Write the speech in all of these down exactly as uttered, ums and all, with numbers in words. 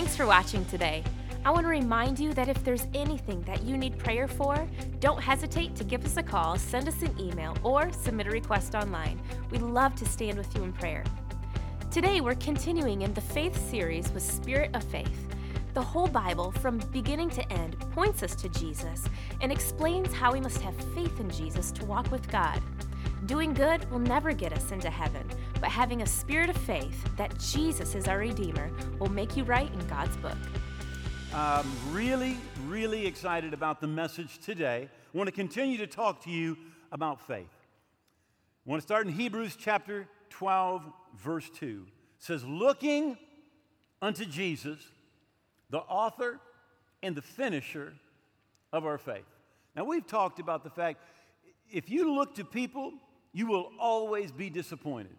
Thanks for watching today. I want to remind you that if there's anything that you need prayer for, don't hesitate to give us a call, send us an email, or submit a request online. We'd love to stand with you in prayer. Today, we're continuing in the Faith series with Spirit of Faith. The whole Bible, from beginning to end, points us to Jesus and explains how we must have faith in Jesus to walk with God. Doing good will never get us into heaven, but having a spirit of faith that Jesus is our Redeemer will make you right in God's book. I'm really, really excited about the message today. I want to continue to talk to you about faith. I want to start in Hebrews chapter twelve, verse two. It says, looking unto Jesus, the author and the finisher of our faith. Now, we've talked about the fact, if you look to people, you will always be disappointed.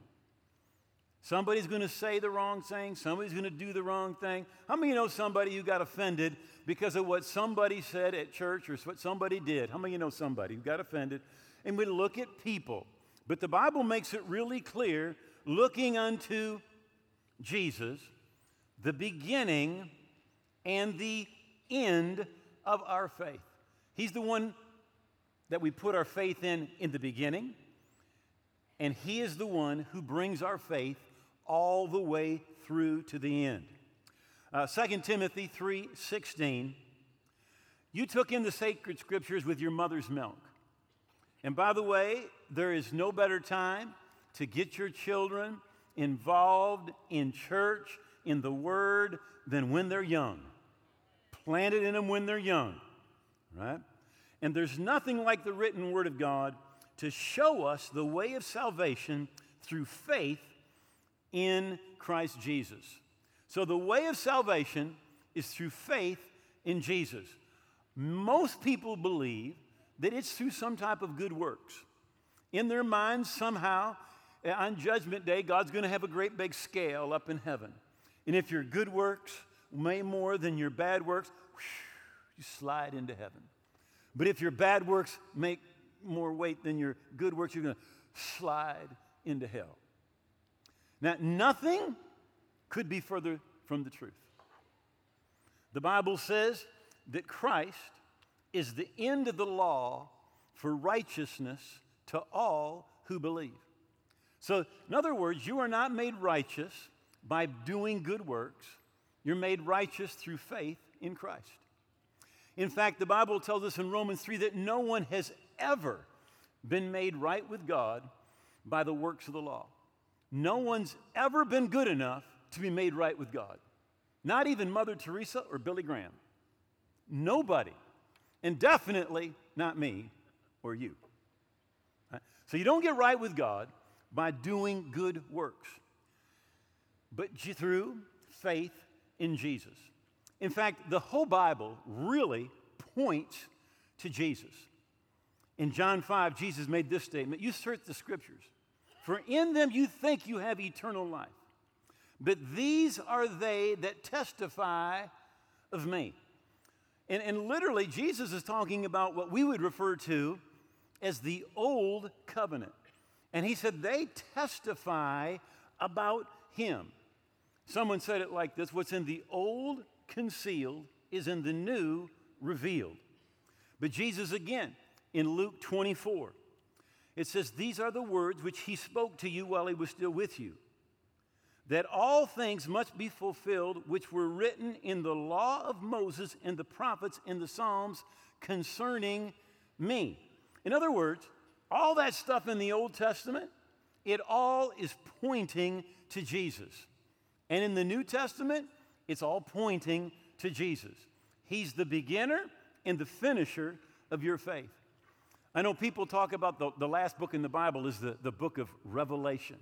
Somebody's going to say the wrong thing. Somebody's going to do the wrong thing. How many of you know somebody who got offended because of what somebody said at church or what somebody did? How many of you know somebody who got offended? And we look at people. But the Bible makes it really clear, looking unto Jesus, the beginning and the end of our faith. He's the one that we put our faith in in the beginning, and he is the one who brings our faith all the way through to the end. Uh, Second Timothy three sixteen, you took in the sacred scriptures with your mother's milk. And by the way, there is no better time to get your children involved in church, in the Word, than when they're young. Plant it in them when they're young, right? And there's nothing like the written Word of God to show us the way of salvation through faith in Christ Jesus. So the way of salvation is through faith in Jesus. Most people believe that it's through some type of good works. In their minds, somehow, on Judgment Day, God's going to have a great big scale up in heaven. And if your good works weigh more than your bad works, whoosh, you slide into heaven. But if your bad works make more weight than your good works, you're going to slide into hell. Now, nothing could be further from the truth. The Bible says that Christ is the end of the law for righteousness to all who believe. So, in other words, you are not made righteous by doing good works. You're made righteous through faith in Christ. In fact, the Bible tells us in Romans three that no one has ever been made right with God by the works of the law. No one's ever been good enough to be made right with God. Not even Mother Teresa or Billy Graham. Nobody. And definitely not me or you. So you don't get right with God by doing good works, but through faith in Jesus. In fact, the whole Bible really points to Jesus. In John five, Jesus made this statement, you search the scriptures, for in them you think you have eternal life, but these are they that testify of me. And, and literally, Jesus is talking about what we would refer to as the old covenant. And he said, they testify about him. Someone said it like this, what's in the old concealed is in the new revealed. But Jesus again, in Luke twenty-four, it says, these are the words which he spoke to you while he was still with you, that all things must be fulfilled which were written in the law of Moses and the prophets and the Psalms concerning me. In other words, all that stuff in the Old Testament, it all is pointing to Jesus. And in the New Testament, it's all pointing to Jesus. He's the beginner and the finisher of your faith. I know people talk about the, the last book in the Bible is the, the book of Revelation.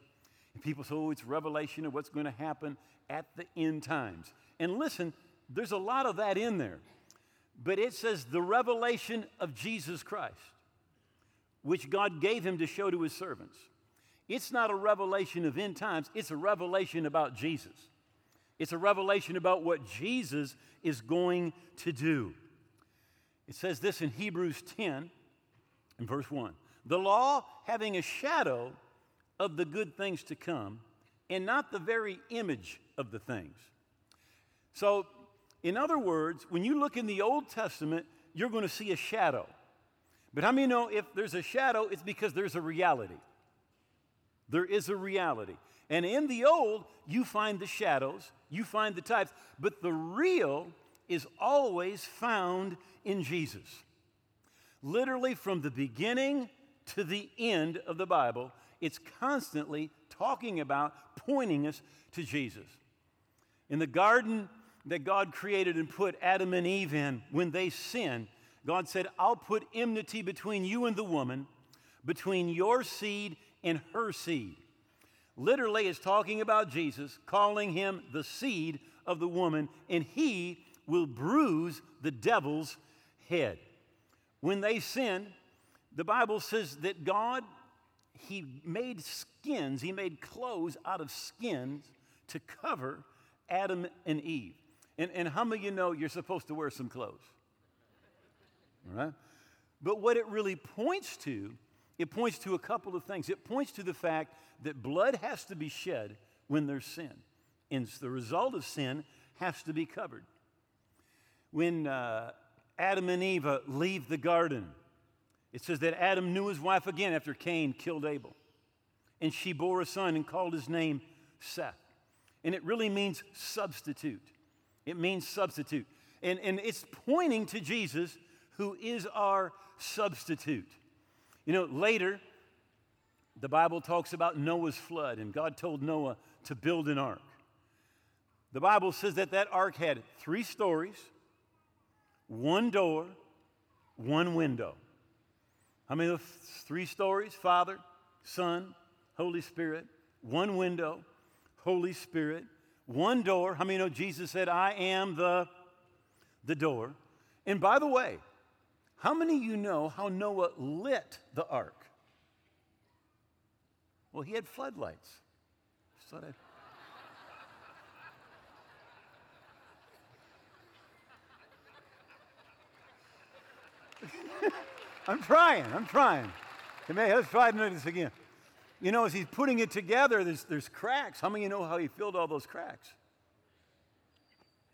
And people say, oh, it's Revelation of what's going to happen at the end times. And listen, there's a lot of that in there. But it says the revelation of Jesus Christ, which God gave him to show to his servants. It's not a revelation of end times. It's a revelation about Jesus. It's a revelation about what Jesus is going to do. It says this in Hebrews ten and verse one. The law having a shadow of the good things to come and not the very image of the things. So, in other words, when you look in the Old Testament, you're going to see a shadow. But how many know if there's a shadow, it's because there's a reality? There is a reality. And in the old, you find the shadows, you find the types, but the real is always found in Jesus. Literally from the beginning to the end of the Bible, it's constantly talking about pointing us to Jesus. In the garden that God created and put Adam and Eve in, when they sinned, God said, I'll put enmity between you and the woman, between your seed and her seed. Literally, it's talking about Jesus, calling him the seed of the woman, and he will bruise the devil's head. When they sinned, the Bible says that God, he made skins, he made clothes out of skins to cover Adam and Eve. And, and how many of you know you're supposed to wear some clothes? All right? But what it really points to, it points to a couple of things. It points to the fact that blood has to be shed when there's sin. And the result of sin has to be covered. When uh, Adam and Eve leave the garden, it says that Adam knew his wife again after Cain killed Abel. And she bore a son and called his name Seth. And it really means substitute. It means substitute. And, and it's pointing to Jesus, who is our substitute. You know, later, the Bible talks about Noah's flood, and God told Noah to build an ark. The Bible says that that ark had three stories, one door, one window. How many of those three stories? Father, Son, Holy Spirit. One window, Holy Spirit. One door. How many know Jesus said, I am the, the door? And by the way, how many of you know how Noah lit the ark? Well, he had floodlights. Just thought I'd... I'm trying, I'm trying. Hey, let's try to do this again. You know, as he's putting it together, there's, there's cracks. How many of you know how he filled all those cracks?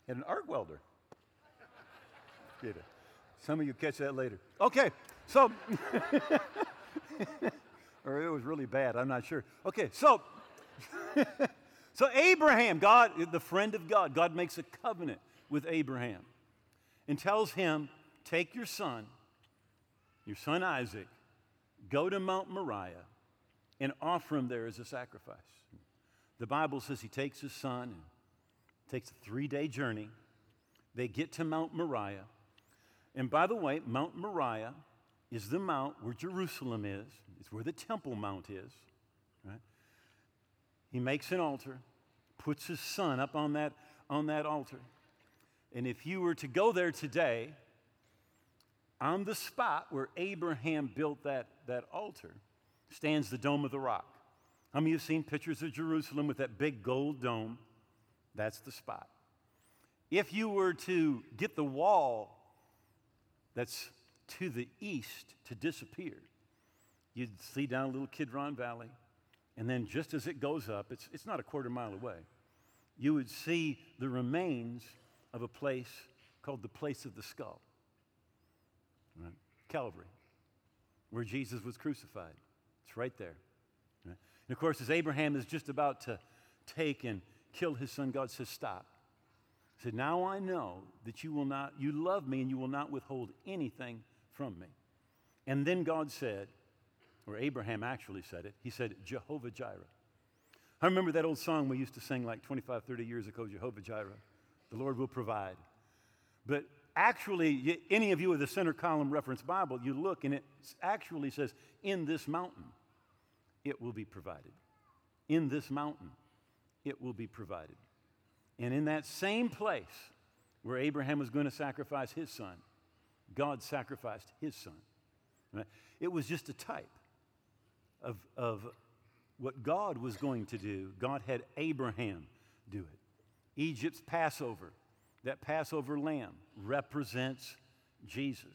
He had an arc welder. Did it. Some of you catch that later. Okay, so, or it was really bad, I'm not sure. Okay, so, so Abraham, God, the friend of God, God makes a covenant with Abraham and tells him, take your son, your son Isaac, go to Mount Moriah and offer him there as a sacrifice. The Bible says he takes his son and takes a three-day journey. They get to Mount Moriah. And by the way, Mount Moriah is the mount where Jerusalem is. It's where the Temple Mount is. Right? He makes an altar, puts his son up on that, on that altar. And if you were to go there today, on the spot where Abraham built that, that altar stands the Dome of the Rock. How many of you have seen pictures of Jerusalem with that big gold dome? That's the spot. If you were to get the wall that's to the east to disappear, you'd see down little Kidron Valley, and then just as it goes up, it's, it's not a quarter mile away, you would see the remains of a place called the Place of the Skull, right? Calvary, where Jesus was crucified. It's right there. Right? And of course, as Abraham is just about to take and kill his son, God says, stop. He said, now I know that you will not, you love me and you will not withhold anything from me. And then God said, or Abraham actually said it, he said, Jehovah Jireh. I remember that old song we used to sing like twenty-five, thirty years ago, Jehovah Jireh, the Lord will provide. But actually, any of you with a center column reference Bible, you look and it actually says, in this mountain, it will be provided. In this mountain, it will be provided. And in that same place where Abraham was going to sacrifice his son, God sacrificed his son. It was just a type of, of what God was going to do. God had Abraham do it. Egypt's Passover, that Passover lamb represents Jesus.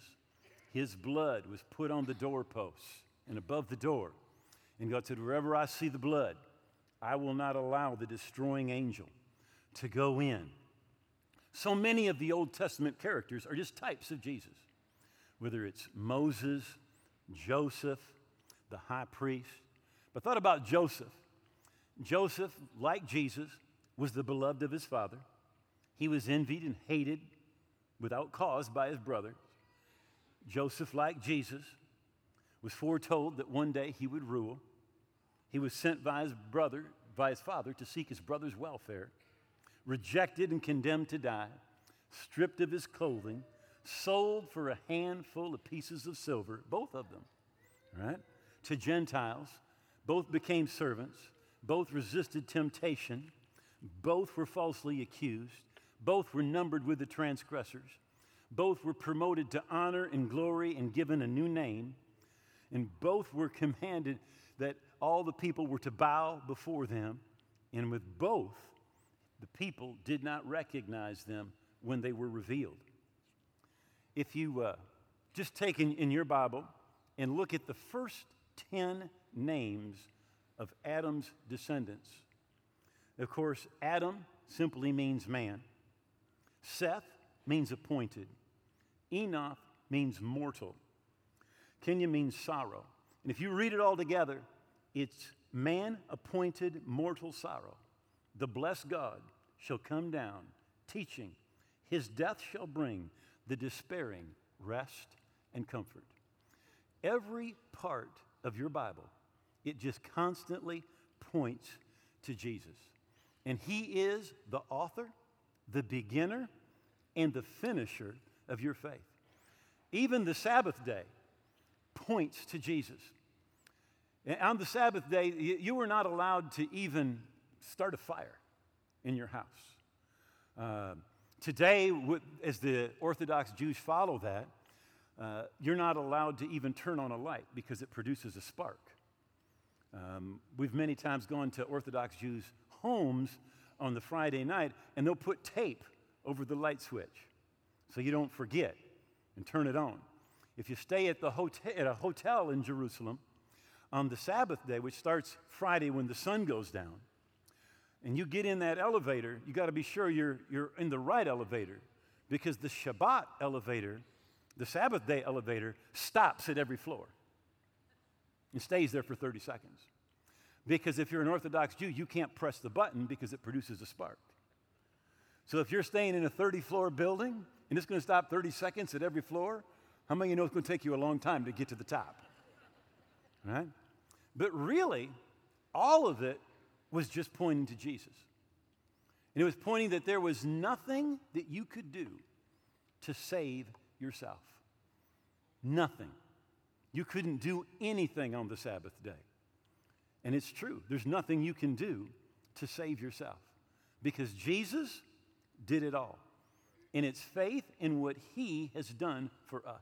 His blood was put on the doorposts and above the door. And God said, wherever I see the blood, I will not allow the destroying angel to go in So many of the Old Testament characters are just types of Jesus, whether it's Moses, Joseph, the high priest. But thought about Joseph. Joseph, like Jesus, was the beloved of his father. He was envied and hated without cause by his brother. Joseph, like Jesus, was foretold that one day he would rule. He was sent by his brother, by his father, to seek his brother's welfare, rejected and condemned to die, stripped of his clothing, sold for a handful of pieces of silver, both of them, right, to Gentiles. Both became servants. Both resisted temptation. Both were falsely accused. Both were numbered with the transgressors. Both were promoted to honor and glory and given a new name. And both were commanded that all the people were to bow before them. And with both, the people did not recognize them when they were revealed. If you uh, just take in, in your Bible and look at the first ten names of Adam's descendants. Of course, Adam simply means man. Seth means appointed. Enoch means mortal. Kenya means sorrow. And if you read it all together, it's man-appointed mortal sorrow. The blessed God shall come down, teaching. His death shall bring the despairing rest and comfort. Every part of your Bible, it just constantly points to Jesus. And he is the author, the beginner, and the finisher of your faith. Even the Sabbath day points to Jesus. And on the Sabbath day, you were not allowed to even start a fire in your house. Uh, today, as the Orthodox Jews follow that, uh, you're not allowed to even turn on a light because it produces a spark. Um, we've many times gone to Orthodox Jews' homes on the Friday night, and they'll put tape over the light switch so you don't forget and turn it on. If you stay at the hotel at a hotel in Jerusalem on the Sabbath day, which starts Friday when the sun goes down, and you get in that elevator, you got to be sure you're you're in the right elevator, because the Shabbat elevator, the Sabbath day elevator, stops at every floor and stays there for thirty seconds. Because if you're an Orthodox Jew, you can't press the button because it produces a spark. So if you're staying in a thirty-floor building and it's going to stop thirty seconds at every floor, how many of you know it's going to take you a long time to get to the top? All right? But really, all of it was just pointing to Jesus. And it was pointing that there was nothing that you could do to save yourself. Nothing. You couldn't do anything on the Sabbath day. And it's true. There's nothing you can do to save yourself because Jesus did it all. And it's faith in what he has done for us.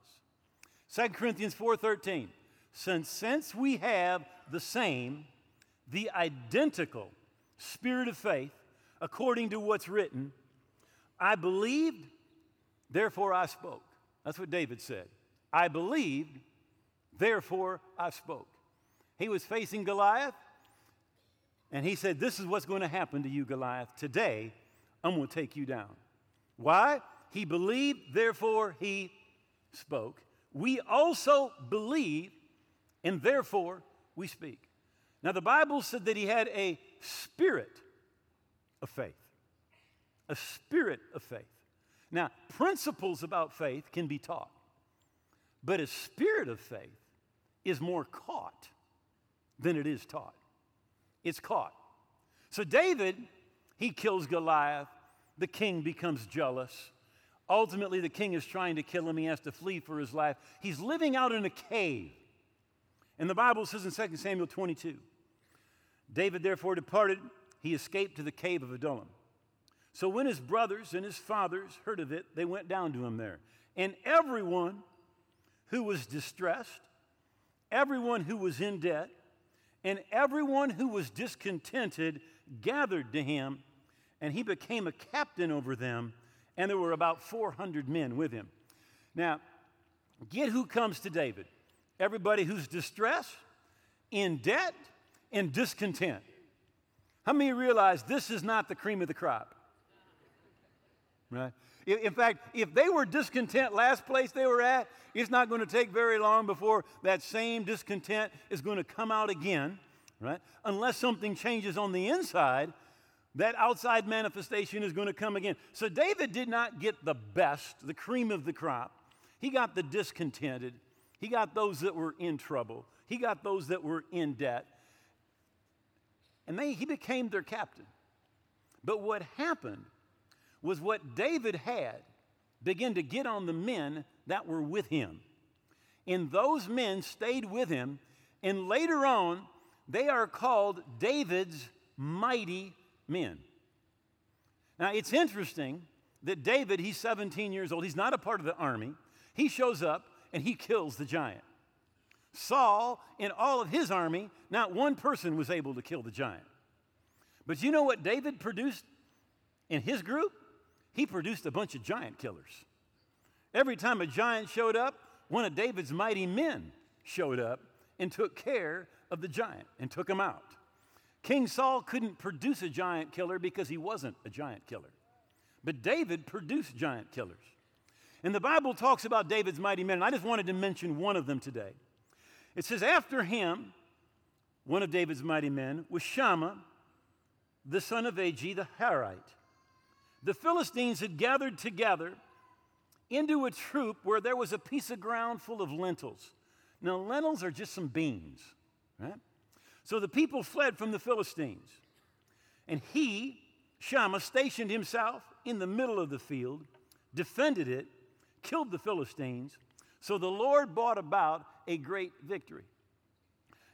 Second Corinthians four thirteen. Since, since we have the same, the identical spirit of faith, according to what's written, I believed, therefore I spoke. That's what David said. I believed, therefore I spoke. He was facing Goliath, and he said, this is what's going to happen to you, Goliath. Today, I'm going to take you down. Why? He believed, therefore he spoke. We also believe, and therefore we speak. Now, the Bible said that he had a spirit of faith. A spirit of faith. Now, principles about faith can be taught, but a spirit of faith is more caught than it is taught. It's caught. So David, he kills Goliath. The king becomes jealous. Ultimately, the king is trying to kill him. He has to flee for his life. He's living out in a cave. And the Bible says in Second Samuel twenty-two, David therefore departed. He escaped to the cave of Adullam. So when his brothers and his fathers heard of it, they went down to him there. And everyone who was distressed, everyone who was in debt, and everyone who was discontented gathered to him, and he became a captain over them, and there were about four hundred men with him. Now, get who comes to David. Everybody who's distressed, in debt, and discontent. How many realize this is not the cream of the crop? Right? In fact, if they were discontent last place they were at, it's not going to take very long before that same discontent is going to come out again, right? Unless something changes on the inside, that outside manifestation is going to come again. So David did not get the best, the cream of the crop. He got the discontented. He got those that were in trouble. He got those that were in debt. And they, he became their captain. But what happened was what David had began to get on the men that were with him. And those men stayed with him. And later on, they are called David's mighty men. Now, it's interesting that David, he's seventeen years old. He's not a part of the army. He shows up and he kills the giant. Saul, in all of his army, not one person was able to kill the giant. But you know what David produced in his group? He produced a bunch of giant killers. Every time a giant showed up, one of David's mighty men showed up and took care of the giant and took him out. King Saul couldn't produce a giant killer because he wasn't a giant killer. But David produced giant killers. And the Bible talks about David's mighty men, and I just wanted to mention one of them today. It says, after him, one of David's mighty men was Shammah, the son of Agee the Harite. The Philistines had gathered together into a troop where there was a piece of ground full of lentils. Now, lentils are just some beans, right? So the people fled from the Philistines. And he, Shammah, stationed himself in the middle of the field, defended it, killed the Philistines. So the Lord brought about a great victory.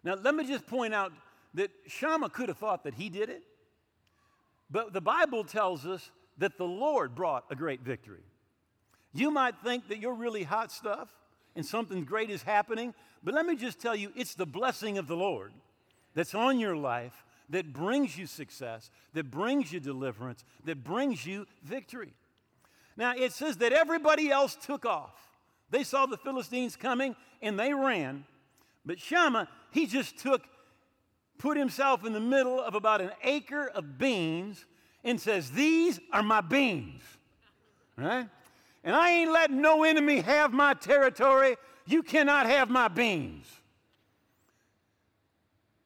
Now, let me just point out that Shammah could have thought that he did it, but the Bible tells us that the Lord brought a great victory. You might think that you're really hot stuff and something great is happening, but let me just tell you, it's the blessing of the Lord that's on your life that brings you success, that brings you deliverance, that brings you victory. Now, it says that everybody else took off. They saw the Philistines coming and they ran, but Shammah, he just took put himself in the middle of about an acre of beans and says, these are my beans, right? And I ain't letting no enemy have my territory. You cannot have my beans.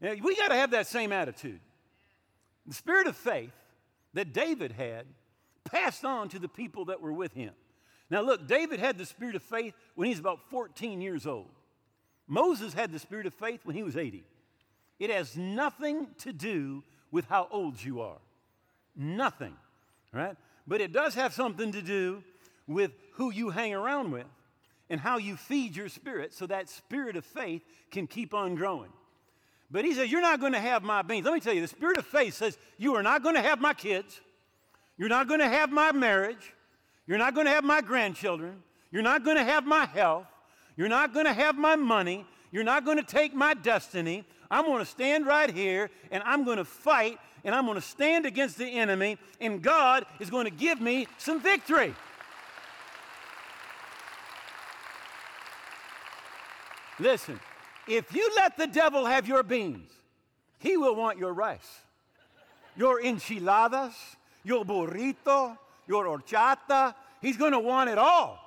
Now, we got to have that same attitude. The spirit of faith that David had passed on to the people that were with him. Now, look, David had the spirit of faith when he was about fourteen years old. Moses had the spirit of faith when he was eighty. It has nothing to do with how old you are. Nothing, right? But it does have something to do with who you hang around with and how you feed your spirit so that spirit of faith can keep on growing. But he says, you're not going to have my beans. Let me tell you, the spirit of faith says, you are not going to have my kids. You're not going to have my marriage. You're not going to have my grandchildren. You're not going to have my health. You're not going to have my money. You're not going to take my destiny. I'm going to stand right here, and I'm going to fight, and I'm going to stand against the enemy, and God is going to give me some victory. Listen, if you let the devil have your beans, he will want your rice, your enchiladas, your burrito, your horchata. He's going to want it all.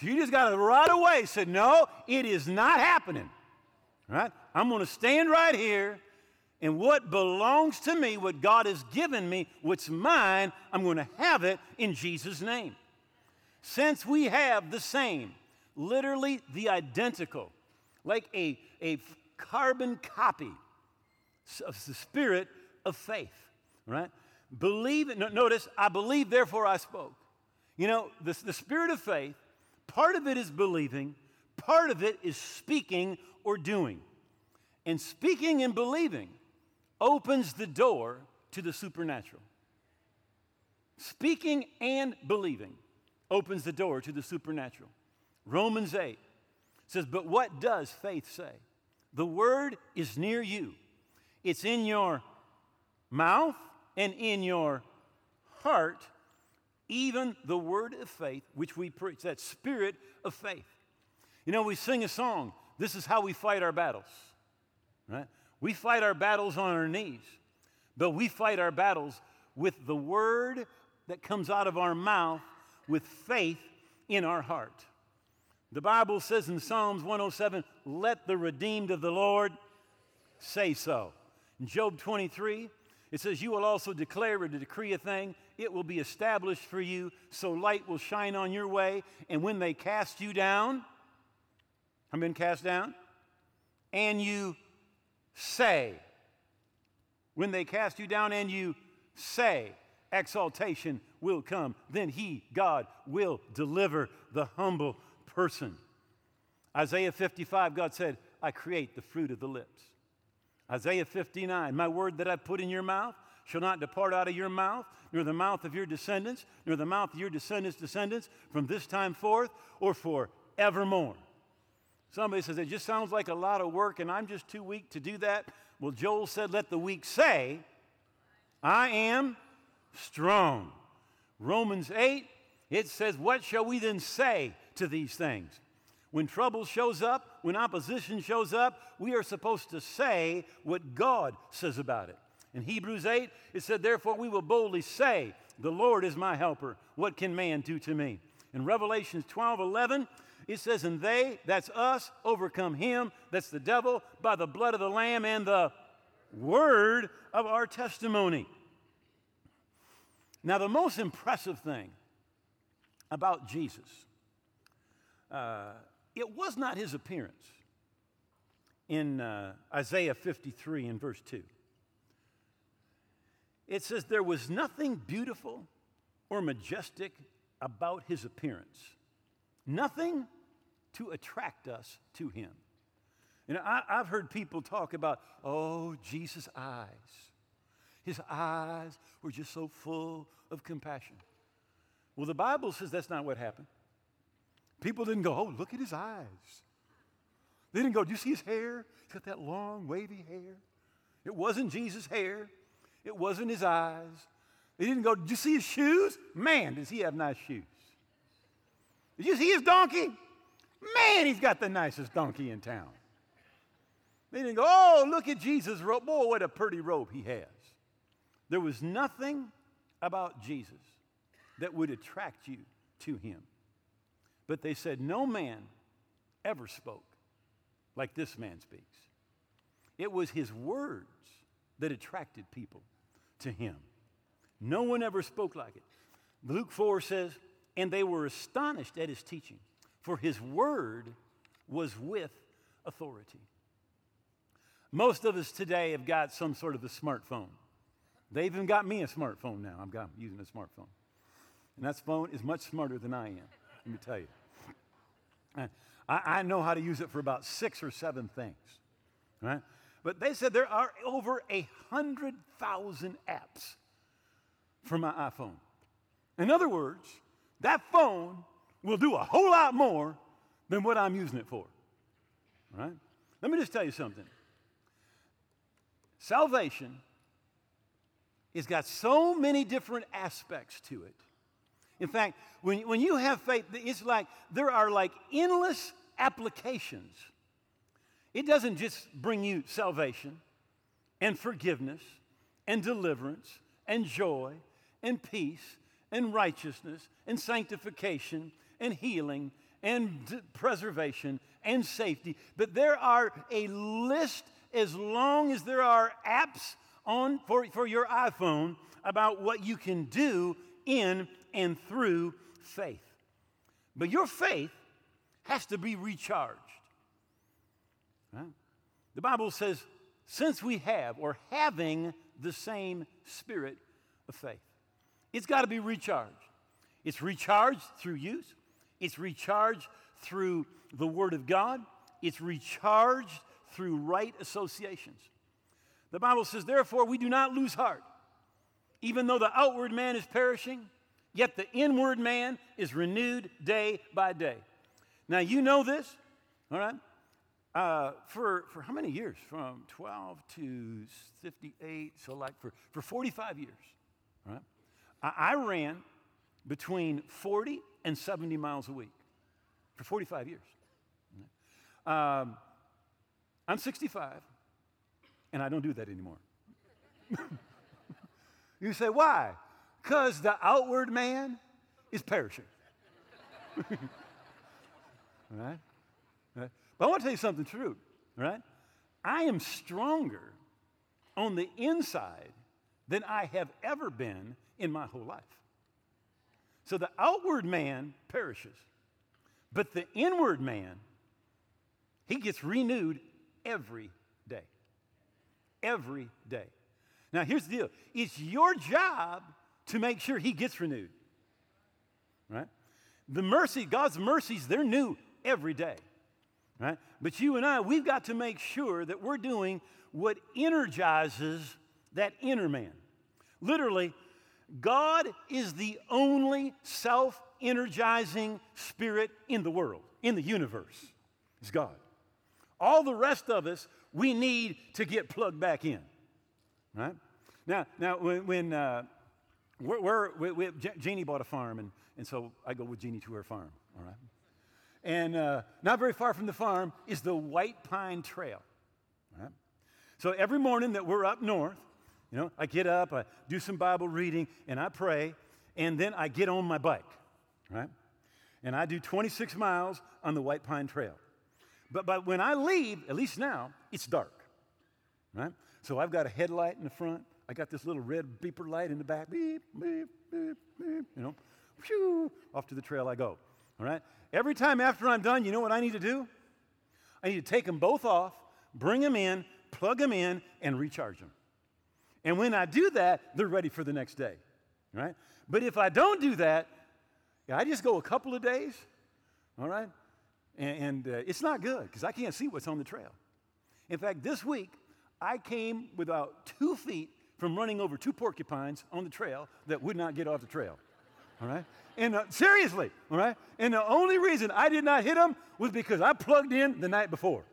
So you just got to right away say, no, it is not happening. Right? I'm going to stand right here, and what belongs to me, what God has given me, what's mine, I'm going to have it in Jesus' name. Since we have the same, literally the identical, like a, a carbon copy of the spirit of faith, right? Believe, notice, I believe, therefore I spoke. You know, the, the spirit of faith, part of it is believing, part of it is speaking or doing. And speaking and believing opens the door to the supernatural. Speaking and believing opens the door to the supernatural. Romans eight says, but what does faith say? The word is near you. It's in your mouth and in your heart, even the word of faith which we preach, that spirit of faith. You know, we sing a song, this is how we fight our battles, right? We fight our battles on our knees, but we fight our battles with the word that comes out of our mouth with faith in our heart. The Bible says in Psalms one oh seven, let the redeemed of the Lord say so. In Job twenty-three, it says, you will also declare or decree a thing. It will be established for you, so light will shine on your way. And when they cast you down, I've been cast down, and you say, when they cast you down and you say, exaltation will come. Then he, God, will deliver the humble person. Isaiah fifty-five, God said, I create the fruit of the lips. Isaiah fifty-nine, my word that I put in your mouth shall not depart out of your mouth, nor the mouth of your descendants, nor the mouth of your descendants' descendants from this time forth or forevermore. Somebody says, it just sounds like a lot of work and I'm just too weak to do that. Well, Joel said, let the weak say, I am strong. Romans eight, it says, what shall we then say to these things? When trouble shows up, when opposition shows up, we are supposed to say what God says about it. In Hebrews eight, it said, therefore we will boldly say, the Lord is my helper. What can man do to me? In Revelation twelve eleven, it says, and they, that's us, overcome him, that's the devil, by the blood of the Lamb and the word of our testimony. Now, the most impressive thing about Jesus, uh, it was not his appearance in uh, Isaiah fifty-three in verse two. It says, there was nothing beautiful or majestic about his appearance, nothing to attract us to him. You know, I, I've heard people talk about, oh, Jesus' eyes. His eyes were just so full of compassion. Well, the Bible says that's not what happened. People didn't go, oh, look at his eyes. They didn't go, do you see his hair? He's got that long, wavy hair. It wasn't Jesus' hair. It wasn't his eyes. They didn't go, did you see his shoes? Man, does he have nice shoes. Did you see his donkey? Man, he's got the nicest donkey in town. They didn't go, oh, look at Jesus' robe. Boy, what a pretty robe he has. There was nothing about Jesus that would attract you to him. But they said, no man ever spoke like this man speaks. It was his words that attracted people to him. No one ever spoke like it. Luke four says, and they were astonished at his teaching, for his word was with authority. Most of us today have got some sort of a smartphone. They even got me a smartphone now. I'm using a smartphone. And that phone is much smarter than I am, let me tell you. I, I know how to use it for about six or seven things, right? But they said there are over one hundred thousand apps for my iPhone. In other words, that phone will do a whole lot more than what I'm using it for, right? Let me just tell you something. Salvation has got so many different aspects to it. In fact, when, when you have faith, it's like there are like endless applications. It doesn't just bring you salvation and forgiveness and deliverance and joy and peace and righteousness and sanctification and healing and d- preservation and safety. But there are a list as long as there are apps on for, for your iPhone about what you can do in and through faith. But your faith has to be recharged. Right? The Bible says, since we have or having the same spirit of faith, it's got to be recharged. It's recharged through use. It's recharged through the Word of God. It's recharged through right associations. The Bible says, therefore, we do not lose heart. Even though the outward man is perishing, yet the inward man is renewed day by day. Now, you know this, all right? Uh, for, for how many years? From twelve to fifty-eight, so like for, for forty-five years, all right? I, I ran between forty and seventy miles a week for forty-five years. Right? Um, I'm sixty-five, and I don't do that anymore. You say, why? Because the outward man is perishing. All right? All right? But I want to tell you something true, right? I am stronger on the inside than I have ever been in my whole life. So the outward man perishes, but the inward man, he gets renewed every day. Every day. Now, here's the deal. It's your job to make sure he gets renewed, right? The mercy, God's mercies, they're new every day, right? But you and I, we've got to make sure that we're doing what energizes that inner man. Literally, God is the only self-energizing spirit in the world, in the universe. It's God. All the rest of us, we need to get plugged back in, right? Now, now when, when uh, we're, we're, we, we, Jeannie bought a farm, and, and so I go with Jeannie to her farm, all right? And uh, not very far from the farm is the White Pine Trail, all right? So every morning that we're up north, you know, I get up, I do some Bible reading, and I pray, and then I get on my bike, right? And I do twenty-six miles on the White Pine Trail. But, but when I leave, at least now, it's dark, right? So I've got a headlight in the front. I got this little red beeper light in the back. Beep, beep, beep, beep, you know. Phew, off to the trail I go, all right? Every time after I'm done, you know what I need to do? I need to take them both off, bring them in, plug them in, and recharge them. And when I do that, they're ready for the next day, right? But if I don't do that, I just go a couple of days, all right? And, and uh, it's not good because I can't see what's on the trail. In fact, this week, I came without two feet from running over two porcupines on the trail that would not get off the trail, all right? And uh, seriously, all right? And the only reason I did not hit them was because I plugged in the night before,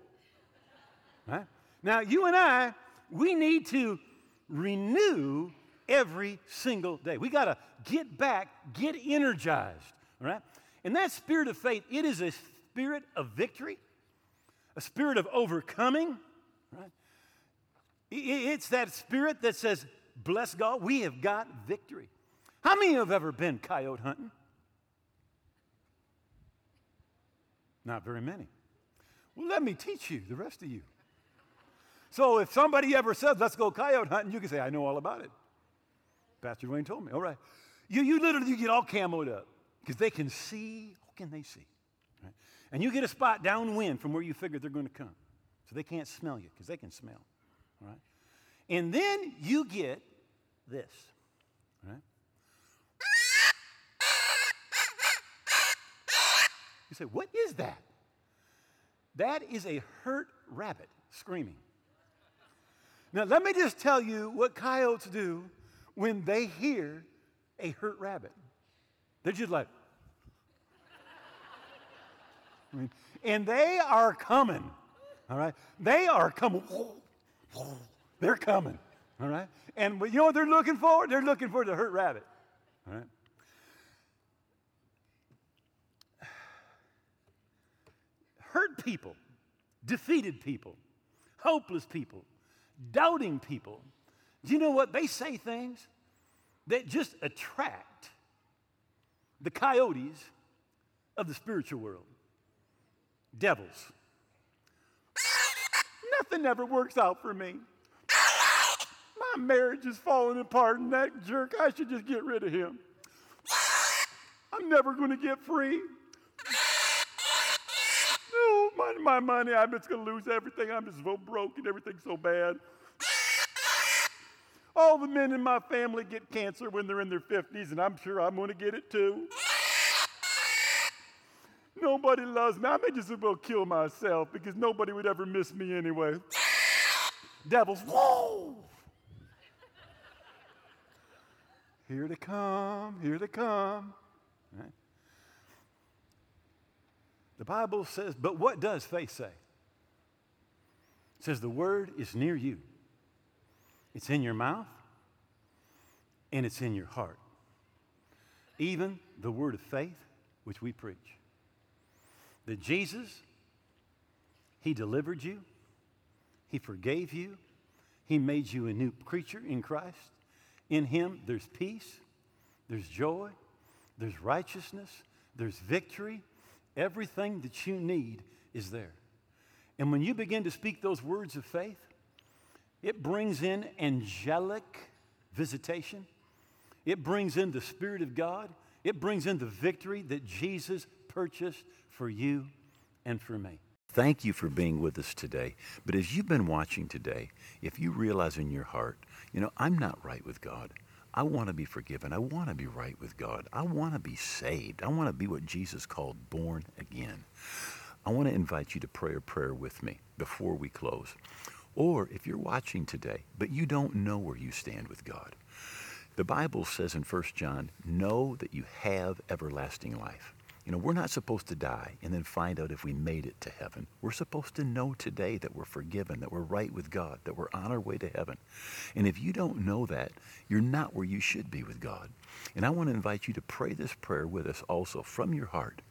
all right? Now, you and I, we need to renew every single day. We got to get back, get energized, all right? And that spirit of faith, it is a spirit of victory, a spirit of overcoming, right? It's that spirit that says, bless God, we have got victory. How many have ever been coyote hunting? Not very many. Well, let me teach you, the rest of you. So if somebody ever says, let's go coyote hunting, you can say, I know all about it. Pastor Dwayne told me. All right. You, you literally you get all camoed up because they can see. How can they see? Right? And you get a spot downwind from where you figure they're going to come. So they can't smell you because they can smell. All right. And then you get this. All right. You say, what is that? That is a hurt rabbit screaming. Now, let me just tell you what coyotes do when they hear a hurt rabbit. They're just like, I mean, and they are coming, all right? They are coming. They're coming, all right? And you know what they're looking for? They're looking for the hurt rabbit, all right? Hurt people, defeated people, hopeless people, doubting people, do you know what? They say things that just attract the coyotes of the spiritual world. Devils. Nothing ever works out for me. My marriage is falling apart and that jerk, I should just get rid of him. I'm never going to get free. My, my money, I'm just going to lose everything. I'm just so broke and everything's so bad. All the men in my family get cancer when they're in their fifties, and I'm sure I'm going to get it too. Nobody loves me. I may just as well kill myself because nobody would ever miss me anyway. Devils, whoa! Here they come, here they come. All right. The Bible says, but what does faith say? It says the word is near you. It's in your mouth and it's in your heart. Even the word of faith, which we preach. That Jesus, he delivered you. He forgave you. He made you a new creature in Christ. In him, there's peace. There's joy. There's righteousness. There's victory. Everything that you need is there. And when you begin to speak those words of faith, it brings in angelic visitation. It brings in the Spirit of God. It brings in the victory that Jesus purchased for you and for me. Thank you for being with us today. But as you've been watching today, if you realize in your heart, you know, I'm not right with God. I want to be forgiven. I want to be right with God. I want to be saved. I want to be what Jesus called born again. I want to invite you to pray a prayer with me before we close. Or if you're watching today, but you don't know where you stand with God, the Bible says in First John, know that you have everlasting life. You know, we're not supposed to die and then find out if we made it to heaven. We're supposed to know today that we're forgiven, that we're right with God, that we're on our way to heaven. And if you don't know that, you're not where you should be with God. And I want to invite you to pray this prayer with us also from your heart.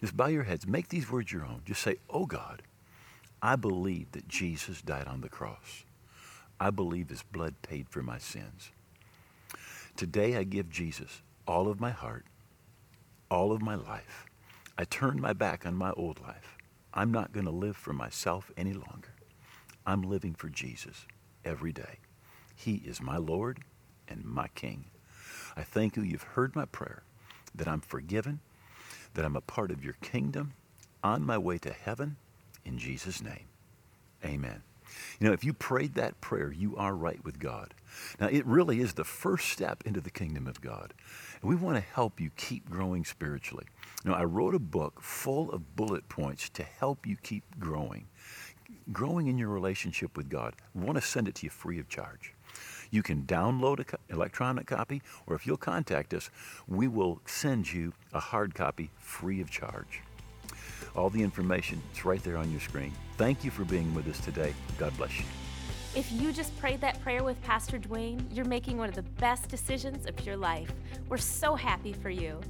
Just bow your heads. Make these words your own. Just say, oh God, I believe that Jesus died on the cross. I believe his blood paid for my sins. Today I give Jesus all of my heart, all of my life. I turned my back on my old life. I'm not going to live for myself any longer. I'm living for Jesus every day. He is my Lord and my King. I thank you. You've heard my prayer, that I'm forgiven, that I'm a part of your kingdom, on my way to heaven, in Jesus' name. Amen. You know, if you prayed that prayer, you are right with God. Now, it really is the first step into the kingdom of God. And we want to help you keep growing spiritually. Now, I wrote a book full of bullet points to help you keep growing, growing in your relationship with God. We want to send it to you free of charge. You can download an electronic copy, or if you'll contact us, we will send you a hard copy free of charge. All the information is right there on your screen. Thank you for being with us today. God bless you. If you just prayed that prayer with Pastor Dwayne, you're making one of the best decisions of your life. We're so happy for you.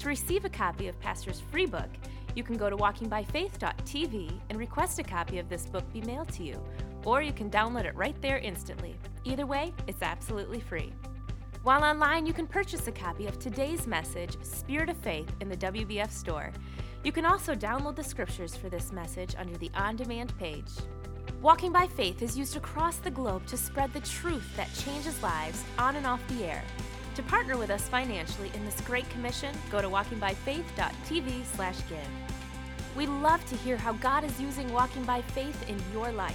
To receive a copy of Pastor's free book, you can go to walking by faith dot t v and request a copy of this book be mailed to you, or you can download it right there instantly. Either way, it's absolutely free. While online, you can purchase a copy of today's message, Spirit of Faith, in the W B F store. You can also download the scriptures for this message under the on-demand page. Walking by Faith is used across the globe to spread the truth that changes lives on and off the air. To partner with us financially in this great commission, go to walking by faith dot t v slash give. We love to hear how God is using Walking by Faith in your life.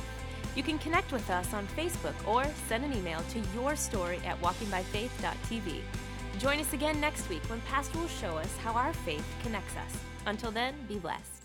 You can connect with us on Facebook or send an email to your story at walking by faith dot t v. Join us again next week when Pastor will show us how our faith connects us. Until then, be blessed.